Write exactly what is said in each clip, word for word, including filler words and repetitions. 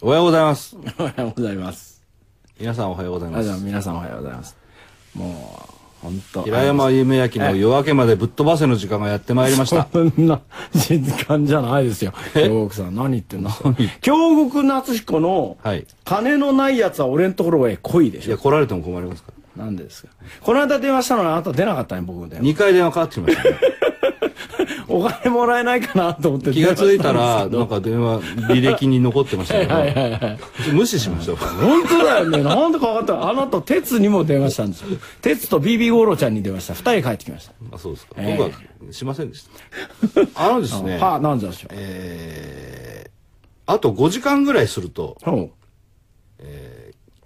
おはようございます。おはようございます。皆さんおはようございます。皆さんおはようございます。もう本当。平山夢明の夜明けまでぶっ飛ばせの時間がやってまいりました。そんな時間じゃないですよ。京極さん何言ってんの。京極夏彦の金のないやつは俺のところへ来いでしょ。いや来られても困りますから。なんでですか。この間電話したのにあなた出なかったね僕で。にかい電話かかってきました、ね。お金もらえないかなと思って気がついたらなんか電話履歴に残ってましたけど無視しました。本当だよね。なんでか分かった。あなた鉄にも電話したんですよ。鉄と ビービー ゴロちゃんに電話した。二人帰ってきました。あ、そうですか。僕はしませんでした。あのですね。はなんじゃでしょう。あとごじかんぐらいすると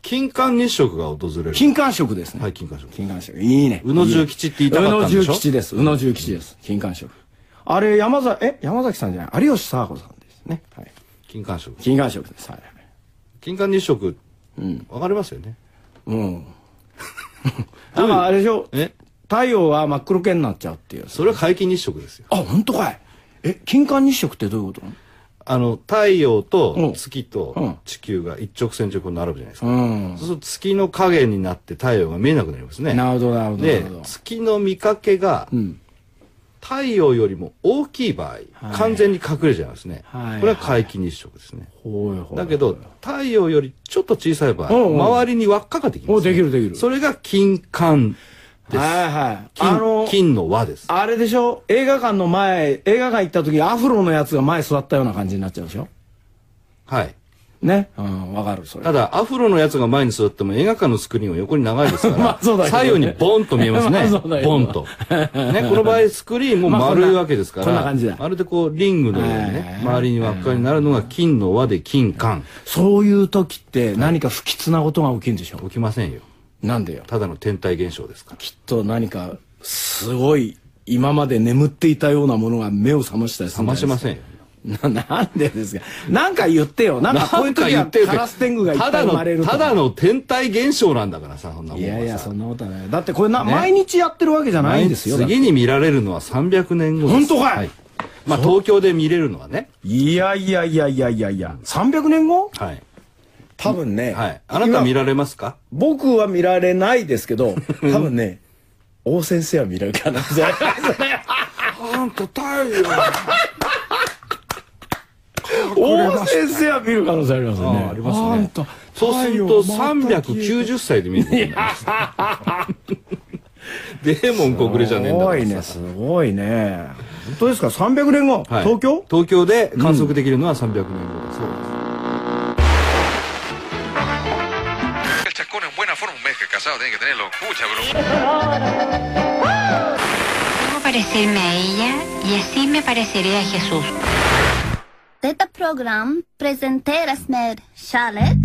金環日食が訪れる。金環食ですね。はい、金環食。金環食いいね。宇野重吉って言いたかったんでしょ。宇野重吉です。宇野重吉です。金環食。あれ山崎え山崎さんじゃない有吉佐和子さんですね。はい。金環食。金環食です。はい。金環日食。うん。わかりますよね。うん。だからあれでしょ。え？太陽は真っ黒けになっちゃうっていう。それは皆既日食ですよ。あ、本当かい。え、金環日食ってどういうこと？あの太陽と月と地球が一直線上に並ぶじゃないですか。うん。そうすると月の影になって太陽が見えなくなりますね。なるほどなるほど。で月の見かけが。うん。太陽よりも大きい場合、完全に隠れちゃいますね。これは皆既日食ですね。だけど、太陽よりちょっと小さい場合、周りに輪っかができます。できるできる。それが金環です。金の輪です。あれでしょ？映画館の前、映画館行った時、アフロのやつが前座ったような感じになっちゃうでしょ？はい。ね。うん、わかる、それ。ただ、アフロのやつが前に座っても映画館のスクリーンは横に長いですから、左右にボンと見えますね。ボンと。ね、この場合、スクリーンも丸いわけですから、こんな感じだ。まるでこう、リングのようにね、周りに輪っかになるのが金の輪で金環。そういう時って何か不吉なことが起きるんでしょう？起きませんよ。なんでよ。ただの天体現象ですから。きっと何か、すごい、今まで眠っていたようなものが目を覚ましたりするんですか？覚ましませんよ。な, なんでですか。なんか言ってよ。なんかこういう時はカラス天狗がいっぱい生まれる。ただの天体現象なんだからさ、そんなもんはさ。いやいや、そんなことはない。だってこれな、ね、毎日やってるわけじゃないんですよ。次に見られるのはさんびゃくねんごです。本当かい、はい、まあ東京で見れるのはね。いやいやいやいやいやいや。さんびゃくねんご？はい。多分ね。はい。あなた見られますか？僕は見られないですけど、多分ね、王先生は見られるかな。ほんと大変。大先生は見る可能性ありますよね。ありますね。本当。そうするとさんびゃくきゅうじゅっさいで見ることになります。デーモン小暮じゃねえんだから。すごいね、すごいね。本当ですか。さんびゃくねんご、東京？東京で観測できるのはさんびゃくねんごです。そうです。Detta program presenteras med kärlek,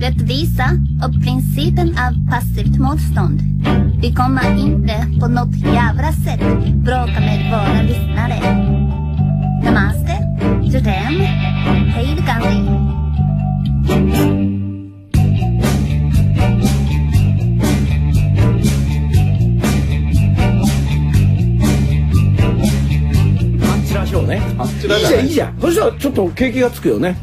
rättvisa och principen av passivt motstånd. Vi kommer inte på något jävla sätt bråka med våra lyssnare. Namaste, Jodem, Hej Gandhi.いいじゃんいいじゃん。そしたらちょっと景気がつくよね。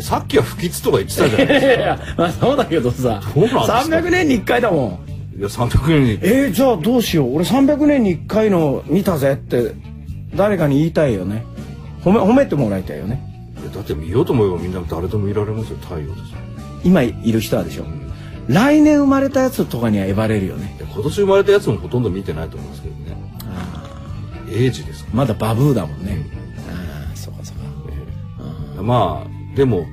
さっきは不吉とか言ってたじゃないですか。そうだけどさ、さんびゃくねんにいっかいだもん。いやさんびゃくねんにえー、じゃあどうしよう。俺さんびゃくねんにいっかいの見たぜって誰かに言いたいよね。褒め褒めてもらいたいよね。だって見ようと思えばみんな誰でもいられますよ。太陽です。今いる人はでしょ。来年生まれたやつとかにはえばれるよね。今年生まれたやつもほとんど見てないと思うんですけどね。エイジですか。まだバブーだもんね。ああ、そうかそうか。まあでも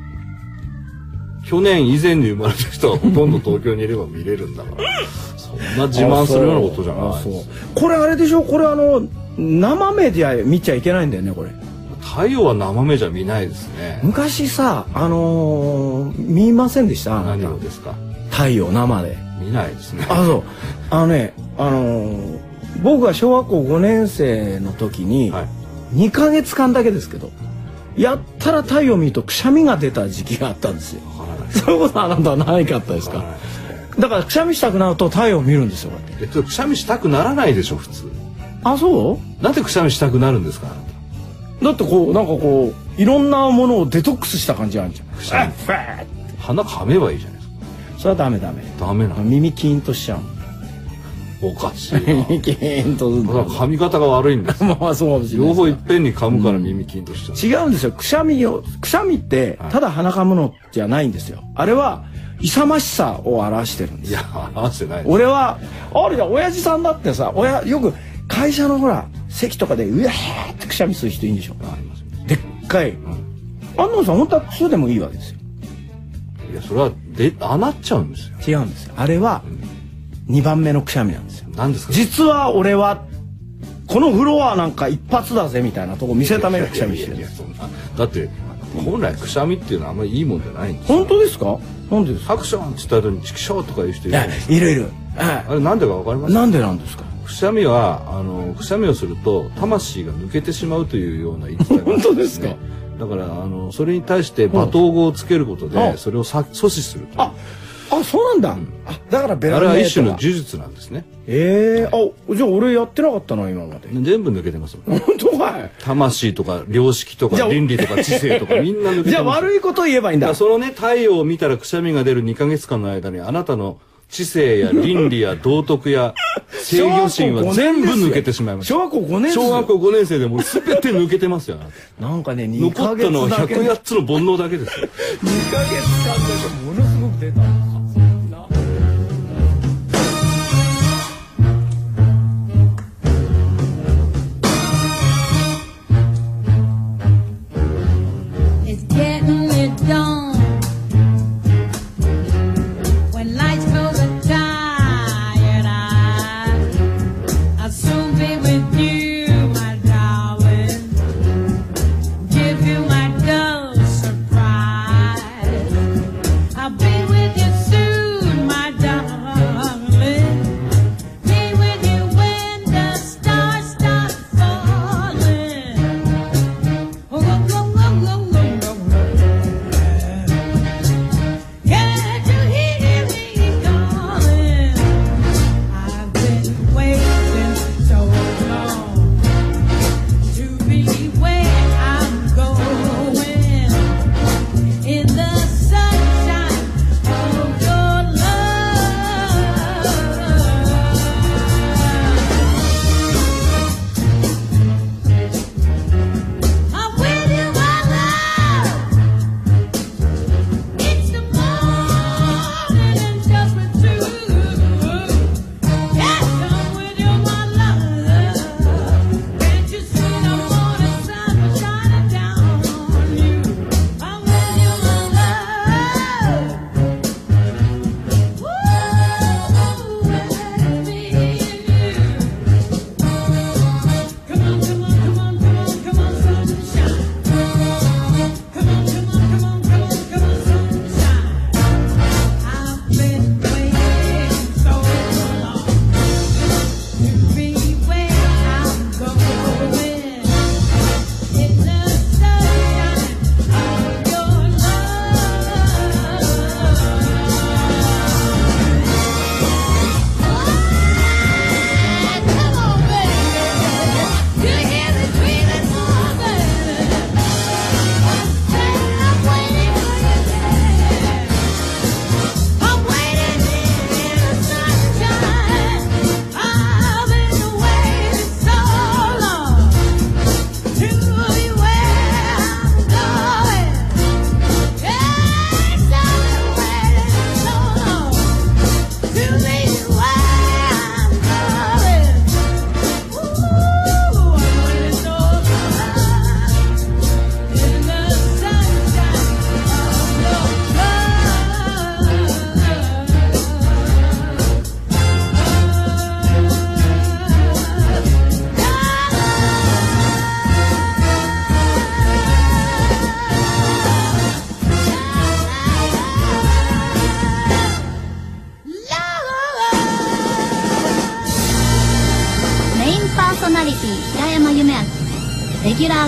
去年以前に生まれた人はほとんど東京にいれば見れるんだからそんな自慢するようなことじゃないです。これあれでしょ。これあの生目では見ちゃいけないんだよね。これ太陽は生目じゃ見ないですね。昔さあのー、見ませんでした。何をですか。太陽生で見ないですね。あ、そう。あのねあのー僕は小学校ごねんせいの時ににかげつかんだけですけど、やったら太陽見るとくしゃみが出た時期があったんですよ。そういうことはあなたはないかったですか。だからくしゃみしたくなると太陽見るんですよ。くしゃみしたくならないでしょ普通。あ、そう。なんでくしゃみしたくなるんですか。だってこうなんかこういろんなものをデトックスした感じあるじゃん。鼻かめばいいじゃないですか。それはダメダメ。ダメなの。耳キーンとしちゃう。おかしいな。耳キーンとする。噛み方が悪いんです。まあそうかもしれない。両方いっぺんに噛むから耳キーンとしちゃう。違うんですよ。くしゃみをくしゃみってただ鼻噛むのじゃないんですよ。あれは勇ましさを表してるんです。いや表してない。俺はあれだ親父さんだってさ親よく会社のほら席とかでうわーってくしゃみする人いいんでしょ。でっかい。安藤さん本当はそうでもいいわけですよ。いやそれはで穴っちゃうんですよ。違うんですよ。あれはにばんめのくしゃみなんですよ。なんですか。実は俺はこのフロアなんか一発だぜみたいなとこ見せた目のくしゃみしてる。だって本来くしゃみっていうのはあんまりいいもんじゃないんですよ。本当ですか。なんでですか。アクションって言った後にチクショーとかいう人いる。いるいる。あれなんでかわかります。なんでなんですか。くしゃみはあのくしゃみをすると魂が抜けてしまうというような言い伝えがあるんですね。本当ですか。だからあのそれに対して罵倒語をつけることでそれをさ阻止すると。あ、あそうなんだ。あ、だからベランダ。あれは一種の呪術なんですね。ええ、あ、じゃあ俺やってなかったな今まで。全部抜けてます。本当かい。魂とか良識とか倫理とか知性とかみんな抜けてます。じゃあ悪いことを言えばいいんだ。そのね太陽を見たらくしゃみが出るにかげつかんの間にあなたの知性や倫理や道徳や正義心は全部抜けてしまいました。小学校ごねん生。小学校ごねん生でもう全て抜けてますよ。なんかねにかげつだけ残ったのはひゃくはちつの煩悩だけですよ。にかげつかんでものすごく出た。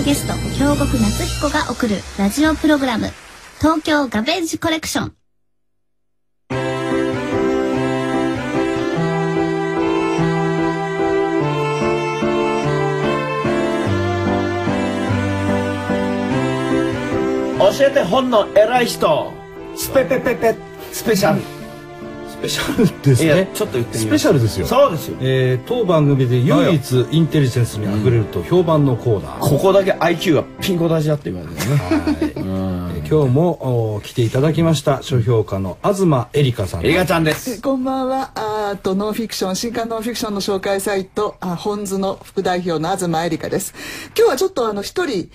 ゲスト京極夏彦が送るラジオプログラム東京ガベージコレクション。教えて本の偉い人スペペペペスペシャルスペシャルですね。ちょっと言ってみよう。スペシャルですよ。そうですよ。えー、当番組で唯一インテリセンスにあふれると評判のコーナー、ここだけ アイキュー がピンコ出しだって言われてね。はい、今日も来ていただきました書評家の東エリカさん。エリカちゃんです。こんばんは。あとノンフィクション、新刊ノンフィクションの紹介サイトホンズの副代表の東エリカです。今日はちょっとあの一人、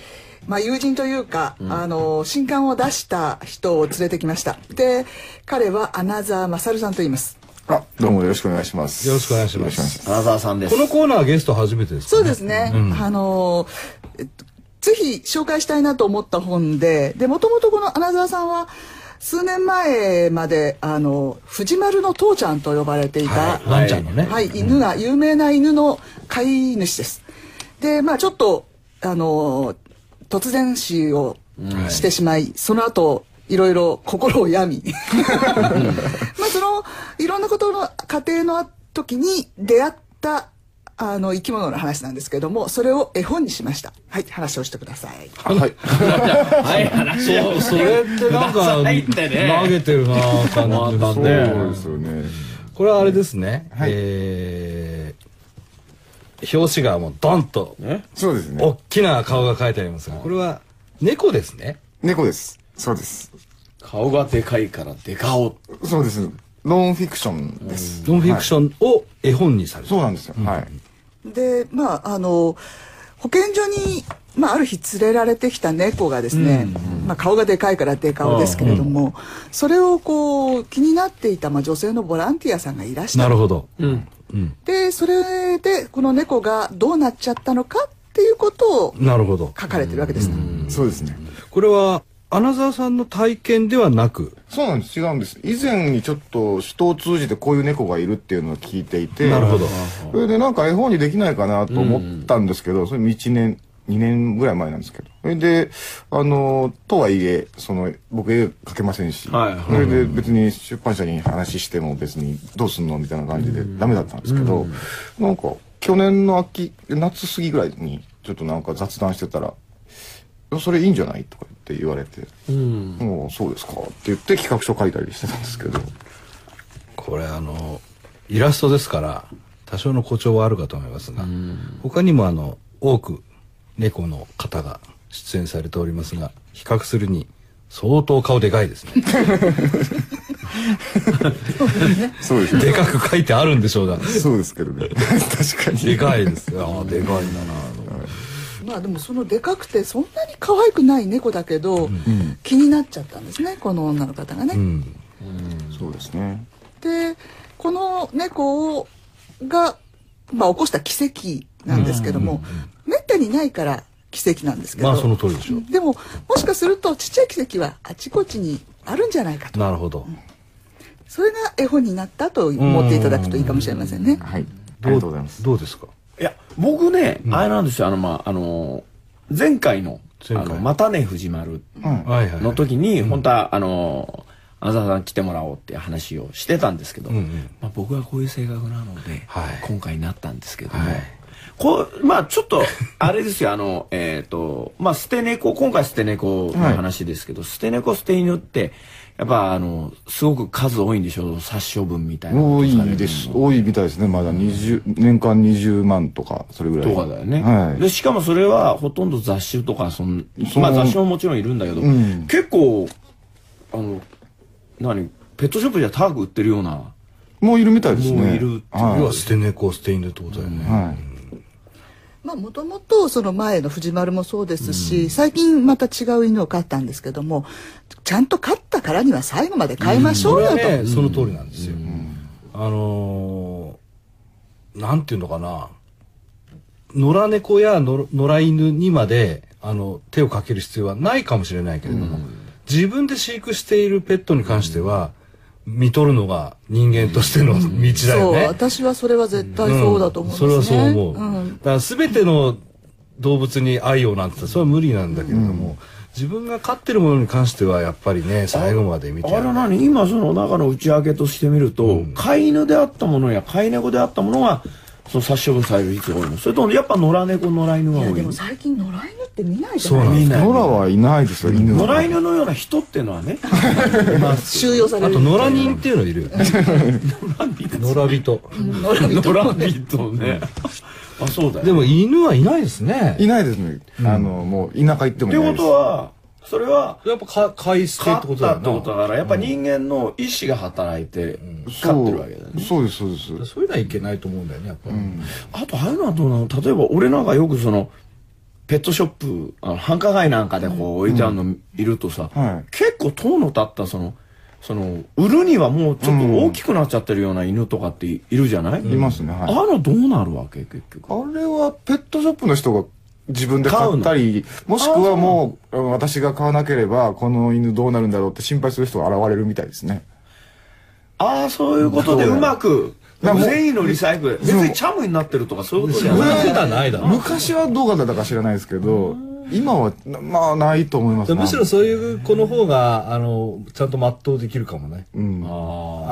まあ、友人というか、うん、あの新刊を出した人を連れてきました。で彼は穴澤勝さんと言います。あ、どうもよろしくお願いします。よろしくお願いします。穴澤さんです。このコーナーゲスト初めてですかね。そうですね、うん、あのぜひ紹介したいなと思った本で、でもともとこの穴澤さんは数年前まであの藤丸の父ちゃんと呼ばれていた、はい、ワンちゃんのね、はい、犬が、うん、有名な犬の飼い主です。でまあちょっとあの突然死をしてしまい、はい、その後いろいろ心を病みまあそのいろんなことの過程の時に出会ったあの生き物の話なんですけれども、それを絵本にしました。はい、話をしてください。はい、はい、話を。それってなんか投げてるな感じだったね。そうですよね。これはあれですね。はい、えー表紙がもうドンとそうですね、大きな顔が描いてありますが、これは猫ですね。猫です。そうです。顔がでかいからデカオ。そうです。ノンフィクションです。ノンフィクションを絵本にされた。そうなんですよ。はい。でまああの保健所に、まあ、ある日連れられてきた猫がですね、まあ、顔がでかいからデカオですけれども、それをこう気になっていた、まあ、女性のボランティアさんがいらした。なるほど。うん、でそれでこの猫がどうなっちゃったのかっていうことを書かれてるわけですね。そうですね。これは穴澤さんの体験ではなく。そうなんです。違うんです。以前にちょっと人を通じてこういう猫がいるっていうのを聞いていて、なるほど、それでなんか絵本にできないかなと思ったんですけど、それいちねんにねんぐらい前なんですけど、それであのとはいえその僕絵描けませんし、それで別に出版社に話しても別にどうすんのみたいな感じでダメだったんですけど、なんか去年の秋夏過ぎぐらいにちょっとなんか雑談してたら「それいいんじゃない?」とか言って言われて「もうそうですか」って言って企画書書いたりしてたんですけど、これあのイラストですから多少の誇張はあるかと思いますが、他にもあの多く猫の方が出演されておりますが、比較するに相当顔でかいですね。そうですね。でかく描いてあるんでしょうが。そうですけどね。確かに。でかいです。ああでかいんだな。まあでもそのでかくてそんなに可愛くない猫だけど、うん、気になっちゃったんですね。この女の方がね。うんうん、そうですね。でこの猫をがまあ起こした奇跡なんですけども。めったにないから奇跡なんですけど、まあその通りでしょう。でももしかするとちっちゃい奇跡はあちこちにあるんじゃないかと。なるほど、うん、それが絵本になったと思っていただくといいかもしれませんね。はい、ありがとうございます。どうですか。いや僕ね、うん、あれなんですよ。あのまああの前回の「前回あのまたね藤丸」の時に本当はあの穴澤さん来てもらおうっていう話をしてたんですけど、うんうん、まあ僕はこういう性格なので、はい、今回になったんですけども、はい、こうまあちょっとあれですよ。あのえっ、ー、とまあ捨て猫、今回捨て猫の話ですけど、はい、捨て猫捨て犬ってやっぱあのすごく数多いんでしょう。殺処分みたいな多いです。多いみたいですね。まだにじゅう年間にじゅうまんとかそれぐらいとかだよね、はい、でしかもそれはほとんど雑種とかそのまあ雑種ももちろんいるんだけど、うん、結構あの何ペットショップじゃ高く売ってるようなもういるみたいですね。もういる。要は捨て猫捨て犬ってことだよね、はい。まあもともとその前の藤丸もそうですし、うん、最近また違う犬を飼ったんですけども、ちゃんと飼ったからには最後まで飼いましょうよと、うん、その通りなんですよ、うん、あのー、なんていうのかな、野良猫や野良犬にまであの手をかける必要はないかもしれないけれども、うん、自分で飼育しているペットに関しては、うん、見とるのが人間としての道だよね。そう、私はそれは絶対そうだと思うんですね、うん、それはそう思う、うん、だから全ての動物に愛をなんてそれは無理なんだけれども、うん、自分が飼ってるものに関してはやっぱりね最後まで見てやる。あれ何今その中の内訳としてみると、うん、飼い犬であったものや飼い猫であったものがその殺処分される率が多いの。それともやっぱ野良猫野良犬が多いの。いやでも最近野良犬って見ないじゃないですか。野良はいないですよ。犬は野良犬のような人っていうのはね収容される。あと野良人っていうのいるよね。野良人野良人ね。あ、そうだよ。でも犬はいないですね。いないですね。あのもう田舎行ってもいないです。ってことはそれはやっぱ飼い捨てってことだからやっぱ人間の意志が働いて飼ってるわけだね。そうですそうです。そういうのはいけないと思うんだよねやっぱり。あとああいうのはどうなの。例えば俺なんかよくそのペットショップ繁華街なんかでこう置いてあるのいるとさ、結構遠の立ったそのその売るにはもうちょっと大きくなっちゃってるような犬とかっているじゃない。いますね。あのどうなるわけ結局。あれはペットショップの人が自分で買ったり、もしくはもう私が買わなければこの犬どうなるんだろうって心配する人が現れるみたいですね。ああ、そういうことでうまく善意のリサイクル。別にチャムになってるとかそういうことじゃない。昔はどうだったか知らないですけど、今はまあないと思います。むしろそういう子の方があのちゃんと全うできるかもね。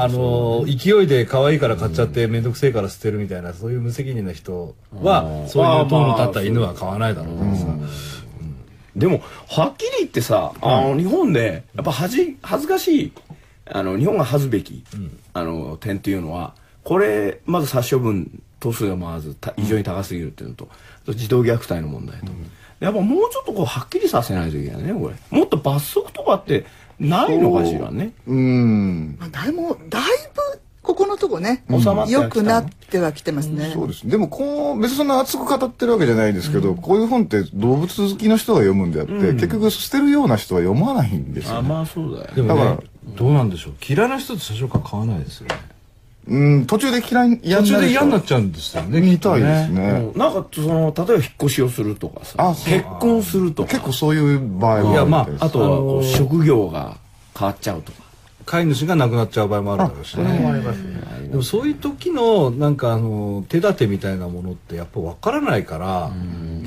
あの勢いで可愛いから買っちゃって面倒くせえから捨てるみたいなそういう無責任な人はそういう塔の立った犬は買わないだろうからさ。でもはっきり言ってさ、あの日本でやっぱ恥恥ずかしいあの日本が恥ずべきあの点っていうのはこれまず殺処分頭数がまず異常に高すぎるっていうのと児童虐待の問題と。やっぱもうちょっとこうはっきりさせないといけないねこれ。もっと罰則とかってないのかしらね。うーん。まあだいぶだいぶここのとこね、良くなってはきてますね。そうです。でもこう別にそんな熱く語ってるわけじゃないですけど、こういう本って動物好きの人が読むんであって、結局捨てるような人は読まないんですよ。あ、まあそうだよ。でもだからどうなんでしょう。嫌いな人って最初から買わないですよね。うん、途中で嫌い途中で嫌になっちゃうんですよね。みたいですね。なんかその例えば引っ越しをするとかさ、結婚するとか、結構そういう場合もあるみたいです。あとは職業が変わっちゃうとか飼い主が亡くなっちゃう場合もあるだろうしね。でもそういう時のなんかあの手立てみたいなものってやっぱ分からないから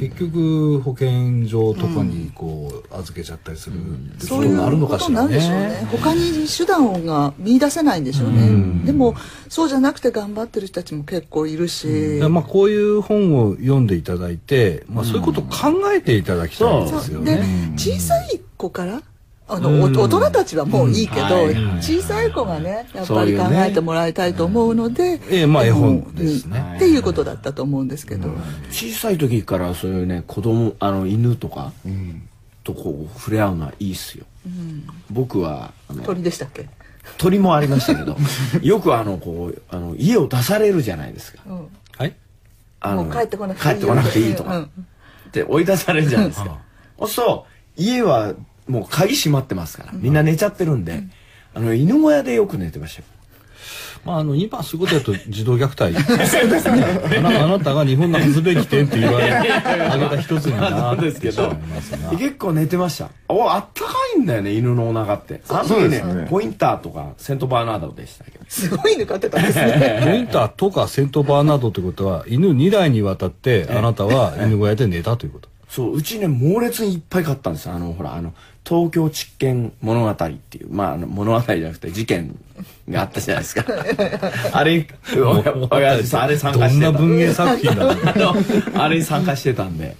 結局保健所とかにこう預けちゃったりするってそういうのあるのかしらね。他に手段が見出せないんでしょうね。でもそうじゃなくて頑張ってる人たちも結構いるし、まあこういう本を読んでいただいて、まあそういうことを考えていただきたいんですよね。小さい子からあの大人たちはもういいけど小さい子がねやっぱり考えてもらいたいと思うので、絵本ですねっていうことだったと思うんですけど、小さい時からそういうね子供あの犬とかとこう触れ合うのはいいっすよ。僕は鳥でしたっけ。鳥もありましたけど、よくあのこうあの家を出されるじゃないですか。はい、もう帰ってこなくていいとかって追い出されるじゃないですか。そう、家はもう鍵閉まってますからみんな寝ちゃってるんで、うん、あの犬小屋でよく寝てましたよ。まああの今そういうことやと児童虐待あなたが日本の恥ずべき点って言われあげた一つになるんですけど、結構寝てました。おあったかいんだよね犬のお腹って。あの時ねポインターとかセントバーナードでしたけどすごい犬飼ってたんですね。ポインターとかセントバーナードってことは犬にだいにわたってあなたは犬小屋で寝たということ。そう、うちね猛烈にいっぱい買ったんですよ。あのほらあの東京地検物語っていうまあ、あの物語じゃなくて事件があったじゃないですか。あれ親父さんあれ参加してた。どんな文芸作品だろう。あれに参加してたんで。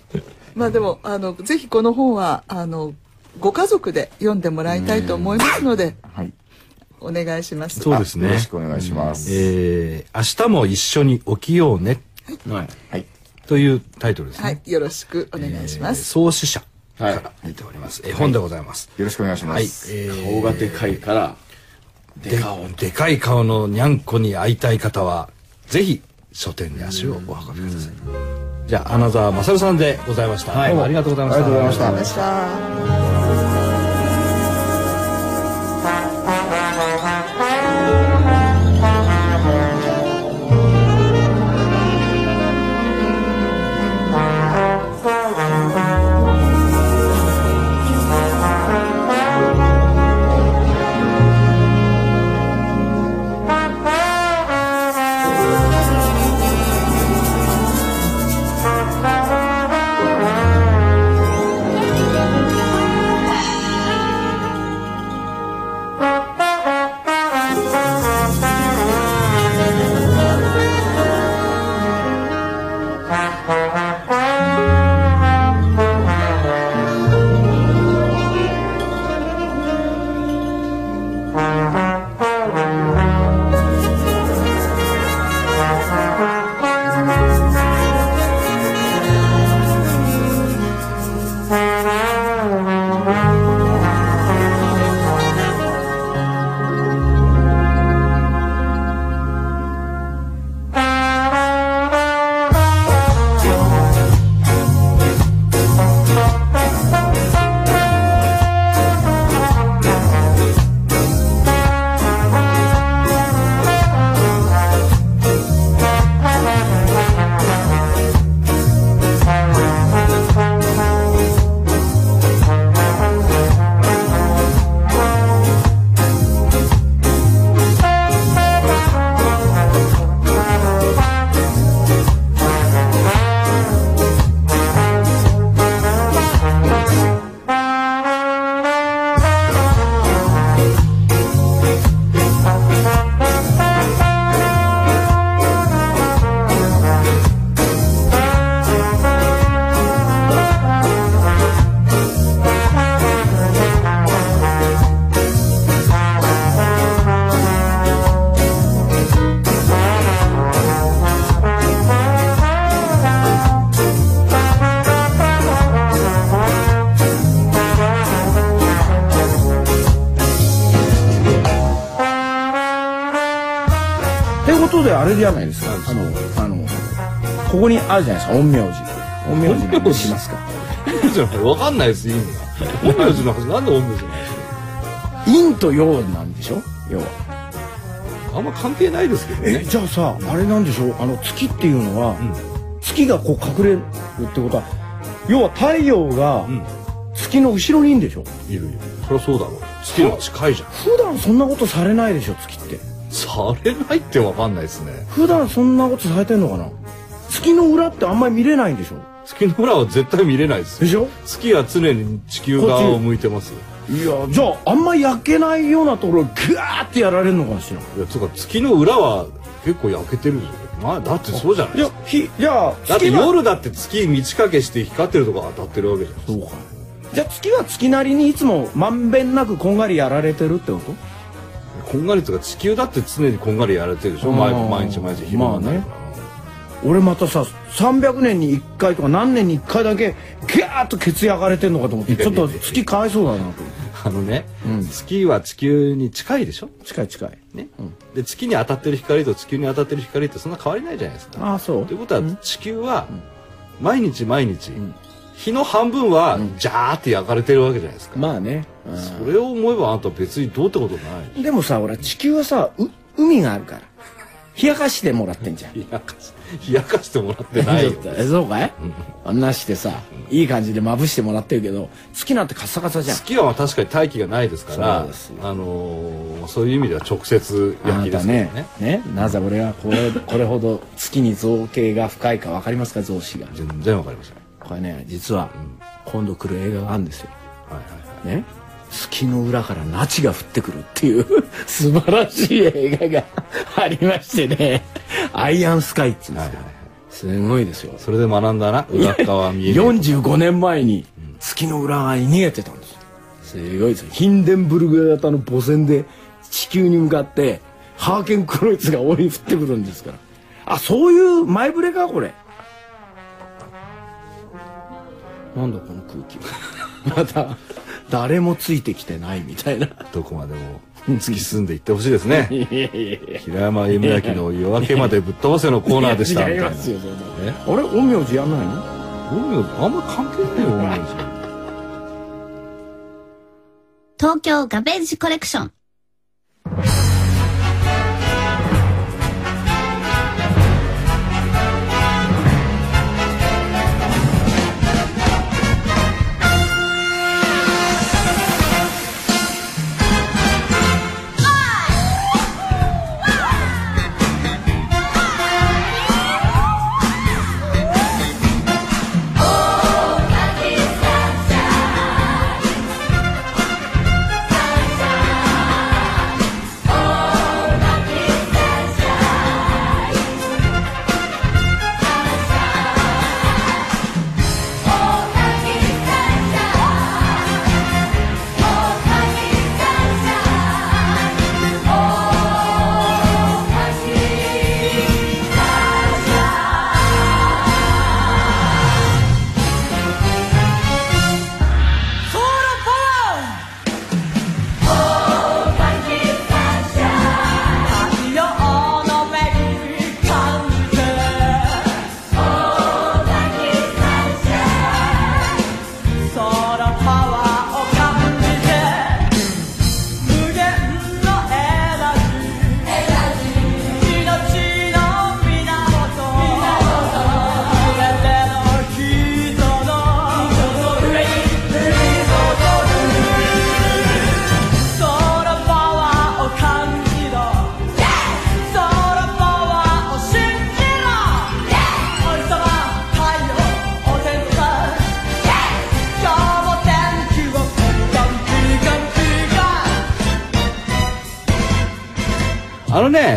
まあでもあのぜひこの本はあのご家族で読んでもらいたいと思いますので、はい、お願いします。そうですね。よろしくお願いします。えー、明日も一緒に起きようね。はい。はい。というタイトルですね。はい、よろしくお願いします。創始者から出ております。絵本でございます。よろしくお願いします。顔がでかいからで顔でかい顔のにゃんこに会いたい方はぜひ書店に足をお運びください。じゃあ穴澤勝さんでございました。はい、ありがとうございました。ありがとうございました。ことであれじゃないですか、あのあのここにあるじゃないですか、陰陽師。陰陽師何しますか。陰陽師なんか分かんないです、意味が。陰陽師の話、なんで陰陽師の話。陰と陽なんでしょ、要は。あんま関係ないですけどね。え、じゃあさ、あれなんでしょう、あの月っていうのは、うん、月がこう隠れるってことは、要は太陽が、うん、月の後ろにいるんでしょ。いるいる。そりゃそうだろう。月の近いじゃん。普段そんなことされないでしょ、月って。されないってわかんないですね。普段そんなことされてんのかな。月の裏ってあんまり見れないんでしょ。月の裏は絶対見れないです。でしょ。月は常に地球側を向いてます。いや、じゃああんま焼けないようなところをぐわーってやられるのかもしれない。いや、つうか月の裏は結構焼けてるじゃん。まあだってそうじゃないですか。いや、ひ、いや、だって夜だって月満ち欠けして光ってるとこ当たってるわけじゃん。そうか。じゃあ月は月なりにいつもまんべんなくこんがりやられてるってこと？こんがりとか地球だって常にこんがりやられてるでしょ。毎日毎日昼間ね。俺またささんびゃくねんにいっかいとか何年にいっかいだけギャーッとケツ焼かれてんのかと思って、ちょっと月かわいそうだなと。あのね、うん、月は地球に近いでしょ。近い近いね、うん、で月に当たってる光と地球に当たってる光ってそんな変わりないじゃないですか。ああ、そう。ということは地球は毎日毎日、うん、日の半分はジャーって焼かれてるわけじゃないですか。まあね、うん、それを思えばあんた別にどうってことない。でもさ、俺地球はさ、う海があるから冷やかしてもらってんじゃん。冷やかし、冷やかしてもらってないよ。そうかい？あんなしてさ、いい感じでまぶしてもらってるけど、月なんてカサカサじゃん。月は確かに大気がないですから、あのそういう意味では直接焼きですね。ね、なぜ俺はこれこれほど月に造形が深いかわかりますか、造詞が。全然わかりません。これね、実は今度来る映画があるんですよ。ね。月の裏からナチが降ってくるっていう素晴らしい映画がありましてね、アイアンスカイっていうんですけど、すごいですよ。それで学んだな、裏側見える。よんじゅうごねんまえに月の裏側に逃げてたんですよ。すごいですよ。ヒンデンブルグ型の母船で地球に向かってハーケンクロイツが降り降ってくるんですから。あ、そういう前触れか、これ。なんだこの空気。また誰もついてきてないみたいな。どこまでも突き進んでいってほしいですね。平山夢明の夜明けまでぶっ飛ばせのコーナーでした。あれ、陰陽師やんないの？陰陽師あんま関係ないよ、陰陽師。東京ガベージコレクション。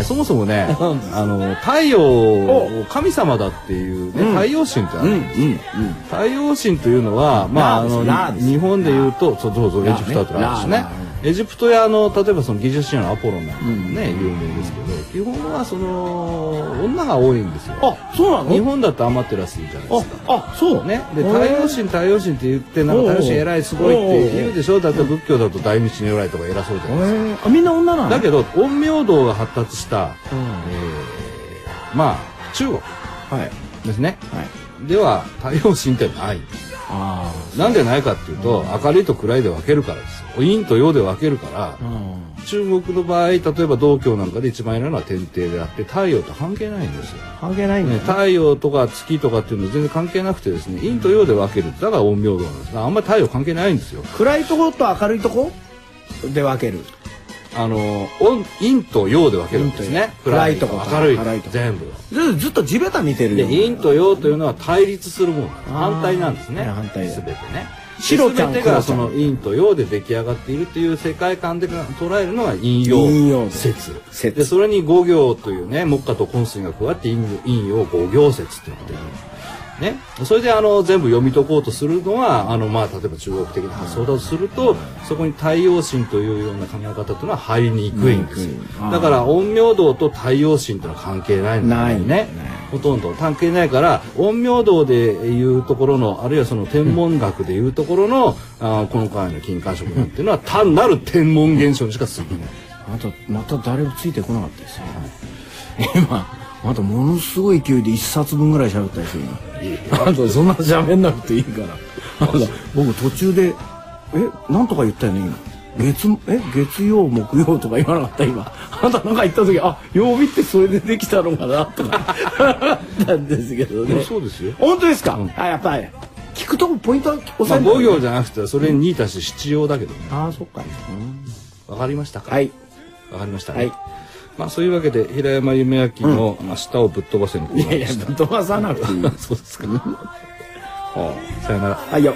そもそもね、あの太陽を神様だっていうね、太陽神ってあるんですよ。太陽神というのは、まああの日本でいうと、そうそうそう、エジプトとかですね。エジプトやあの例えばそのギリシャのアポロなんかもね有名ですけど、基本はその女が多いんですよ。あ、そうなの？日本だとアマテラスじゃないですか。あ、そうね。で太陽神太陽神って言ってなんか太陽神偉いすごいって言うでしょ。だって仏教だと大日如来とか偉そうじゃないですか。みんな女なの？だけど陰陽道が発達した。えーまあ中国ですね、はいはい、では太陽神ってない。あなんでないかっていうと、うん、明るいと暗いで分けるからです。陰と陽で分けるから、うん、中国の場合例えば道教なんかで一番偉いのは天帝であって太陽と関係ないんですよ。関係ないんだよね。太陽とか月とかっていうのは全然関係なくてですね、陰と陽で分ける。だから陰陽道なんですが、あんまり太陽関係ないんですよ。暗いところと明るいところで分ける。あの陰と陽で分けるんですね。暗いとこ明るいと全部ず, ずっと地べた見てるよ。陰と陽というのは対立するもの、反対なんですね。反対です。全てね。白ちゃん全てがその陰と陽で出来上がっているという世界観で捉えるのが陰陽説で、それに五行というね、木下と金水が加わって陰陽五行説っていうのが出るね。それであの全部読み解こうとするのはあの、まあ、例えば中国的な発想だとすると、そこに太陽神というような考え方というのは入りにくいんですよ。だから陰陽道と太陽神というのは関係ないんだよね。ほとんど関係ないから、陰陽道でいうところの、あるいはその天文学でいうところのあこの回の金環食なんていうのは単なる天文現象にしか過ぎない。あとまた誰もついてこなかったですよ、はい、今またものすごい勢いで一冊分ぐらい喋ったりするの。あんたそんな喋んなくていいから。あんた僕途中でえなんとか言ったよね今。月え月曜木曜とか言わなかった今。あんたなんか言った時あ曜日ってそれでできたのかなとかなんですけどね。そうですよ。本当ですか。うん、あやっぱり聞くとこポイントは押さえてる。五行じゃなくてそれに足し必要だけどね。ああそっか。わかりましたか。はい。わかりましたね。はい。まあそういうわけで平山夢明の明日をぶっ飛ばせのコーナーでした。いやいやぶっ飛ばさなくていい。そうですかね。ああさよなら。はいよ。